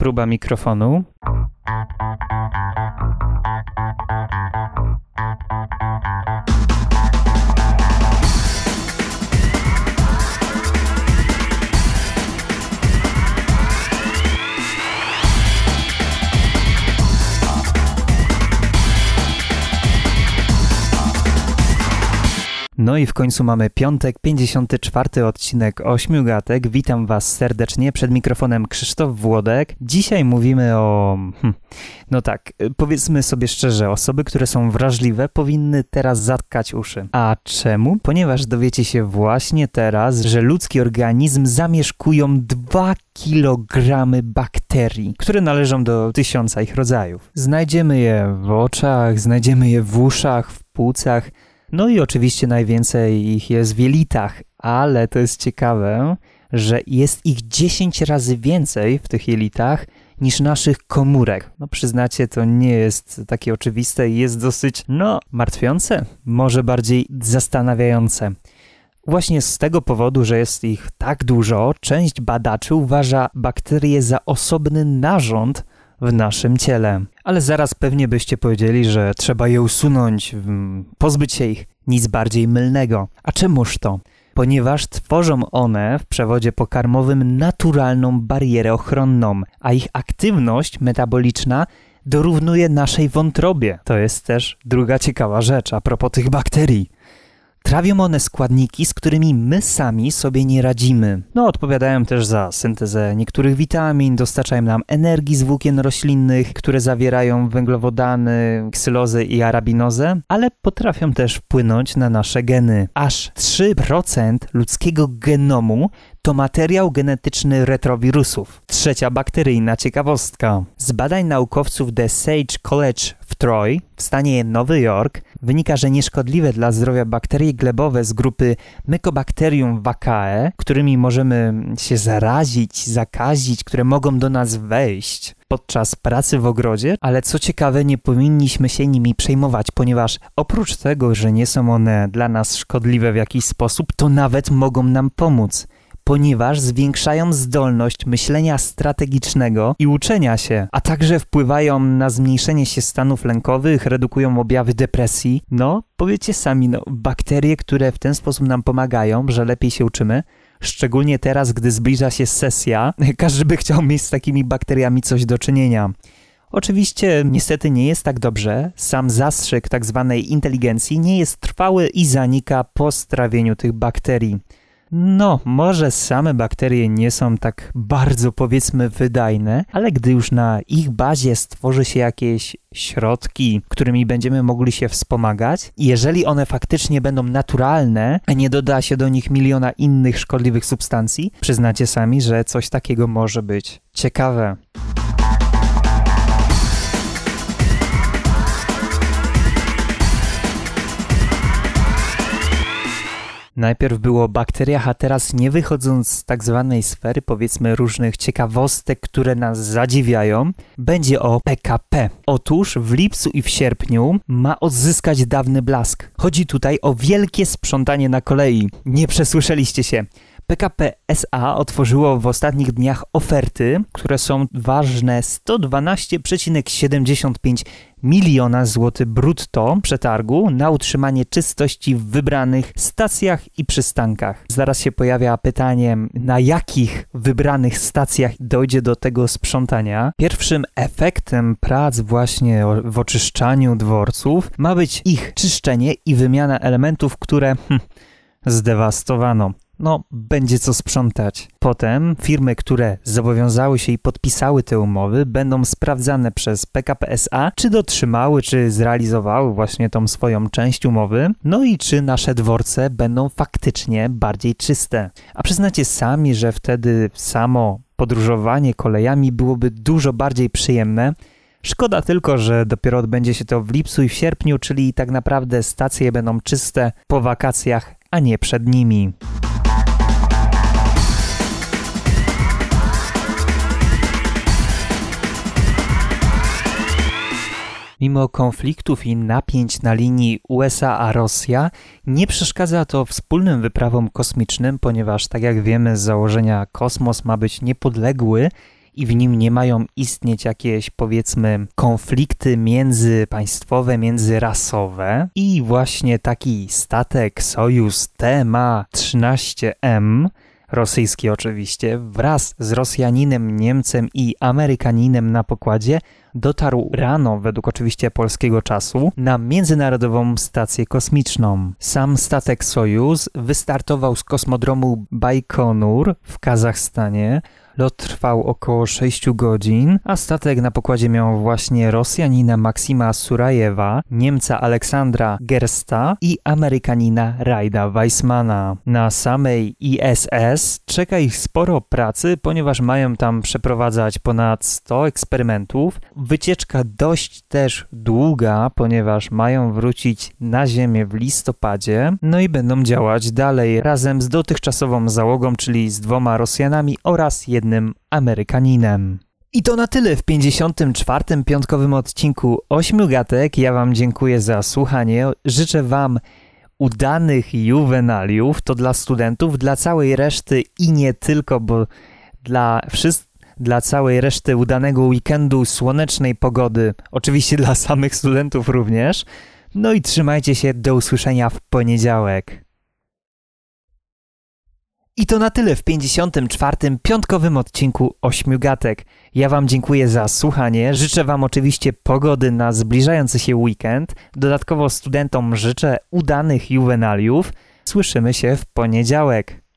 Próba mikrofonu. No i w końcu mamy piątek, 54. odcinek Ośmiu gatek. Witam Was serdecznie, przed mikrofonem Krzysztof Włodek. Dzisiaj mówimy o... no tak, powiedzmy sobie szczerze, osoby, które są wrażliwe, powinny teraz zatkać uszy. A czemu? Ponieważ dowiecie się właśnie teraz, że ludzki organizm zamieszkują 2 kilogramy bakterii, które należą do 1000 ich rodzajów. Znajdziemy je w oczach, znajdziemy je w uszach, w płucach. No i oczywiście najwięcej ich jest w jelitach, ale to jest ciekawe, że jest ich 10 razy więcej w tych jelitach niż naszych komórek. No przyznacie, to nie jest takie oczywiste i jest dosyć, martwiące, może bardziej zastanawiające. Właśnie z tego powodu, że jest ich tak dużo, część badaczy uważa bakterie za osobny narząd w naszym ciele. Ale zaraz pewnie byście powiedzieli, że trzeba je usunąć, pozbyć się ich. Nic bardziej mylnego. A czemuż to? Ponieważ tworzą one w przewodzie pokarmowym naturalną barierę ochronną, a ich aktywność metaboliczna dorównuje naszej wątrobie. To jest też druga ciekawa rzecz a propos tych bakterii. Trawią one składniki, z którymi my sami sobie nie radzimy. Odpowiadają też za syntezę niektórych witamin, dostarczają nam energii z włókien roślinnych, które zawierają węglowodany, ksylozę i arabinozę, ale potrafią też wpłynąć na nasze geny. Aż 3% ludzkiego genomu to materiał genetyczny retrowirusów. Trzecia bakteryjna ciekawostka. Z badań naukowców The Sage College w Troy, w stanie Nowy Jork, wynika, że nieszkodliwe dla zdrowia bakterie glebowe z grupy Mycobacterium vaccae, którymi możemy się zakazić, które mogą do nas wejść podczas pracy w ogrodzie, ale co ciekawe, nie powinniśmy się nimi przejmować, ponieważ oprócz tego, że nie są one dla nas szkodliwe w jakiś sposób, to nawet mogą nam pomóc. Ponieważ zwiększają zdolność myślenia strategicznego i uczenia się, a także wpływają na zmniejszenie się stanów lękowych, redukują objawy depresji. Powiecie sami, bakterie, które w ten sposób nam pomagają, że lepiej się uczymy, szczególnie teraz, gdy zbliża się sesja, każdy by chciał mieć z takimi bakteriami coś do czynienia. Oczywiście niestety nie jest tak dobrze, sam zastrzyk tzw. inteligencji nie jest trwały i zanika po strawieniu tych bakterii. Może same bakterie nie są tak bardzo, powiedzmy, wydajne, ale gdy już na ich bazie stworzy się jakieś środki, którymi będziemy mogli się wspomagać, jeżeli one faktycznie będą naturalne, a nie doda się do nich miliona innych szkodliwych substancji, przyznacie sami, że coś takiego może być ciekawe. Najpierw było o bakteriach, a teraz nie wychodząc z tak zwanej sfery, powiedzmy, różnych ciekawostek, które nas zadziwiają, będzie o PKP. Otóż w lipcu i w sierpniu ma odzyskać dawny blask. Chodzi tutaj o wielkie sprzątanie na kolei. Nie przesłyszeliście się. PKP SA otworzyło w ostatnich dniach oferty, które są ważne 112,75 miliona złotych brutto przetargu na utrzymanie czystości w wybranych stacjach i przystankach. Zaraz się pojawia pytanie, na jakich wybranych stacjach dojdzie do tego sprzątania. Pierwszym efektem prac właśnie w oczyszczaniu dworców ma być ich czyszczenie i wymiana elementów, które zdewastowano. Będzie co sprzątać. Potem firmy, które zobowiązały się i podpisały te umowy, będą sprawdzane przez PKP SA, czy dotrzymały, czy zrealizowały właśnie tą swoją część umowy, i czy nasze dworce będą faktycznie bardziej czyste. A przyznacie sami, że wtedy samo podróżowanie kolejami byłoby dużo bardziej przyjemne. Szkoda tylko, że dopiero odbędzie się to w lipcu i w sierpniu, czyli tak naprawdę stacje będą czyste po wakacjach, a nie przed nimi. Mimo konfliktów i napięć na linii USA a Rosja, nie przeszkadza to wspólnym wyprawom kosmicznym, ponieważ, tak jak wiemy, z założenia kosmos ma być niepodległy i w nim nie mają istnieć jakieś, powiedzmy, konflikty międzypaństwowe, międzyrasowe. I właśnie taki statek Sojuz TMA-13M, rosyjski oczywiście, wraz z Rosjaninem, Niemcem i Amerykaninem na pokładzie dotarł rano, według oczywiście polskiego czasu, na Międzynarodową Stację Kosmiczną. Sam statek Sojuz wystartował z kosmodromu Baikonur w Kazachstanie. Lot trwał około 6 godzin, a statek na pokładzie miał właśnie Rosjanina Maksima Surajewa, Niemca Aleksandra Gersta i Amerykanina Reida Weissmana. Na samej ISS czeka ich sporo pracy, ponieważ mają tam przeprowadzać ponad 100 eksperymentów. Wycieczka dość też długa, ponieważ mają wrócić na Ziemię w listopadzie, no i będą działać dalej razem z dotychczasową załogą, czyli z 2 Rosjanami oraz jednym Amerykaninem. I to na tyle w 54. piątkowym odcinku Ośmiu Gatek. Ja Wam dziękuję za słuchanie. Życzę Wam udanych juwenaliów. To dla studentów, dla całej reszty i nie tylko, bo dla wszystkich. Dla całej reszty udanego weekendu, słonecznej pogody, oczywiście dla samych studentów również. No i trzymajcie się, do usłyszenia w poniedziałek. I to na tyle w 54. piątkowym odcinku Ośmiu Gatek. Ja Wam dziękuję za słuchanie, życzę Wam oczywiście pogody na zbliżający się weekend. Dodatkowo studentom życzę udanych juwenaliów. Słyszymy się w poniedziałek.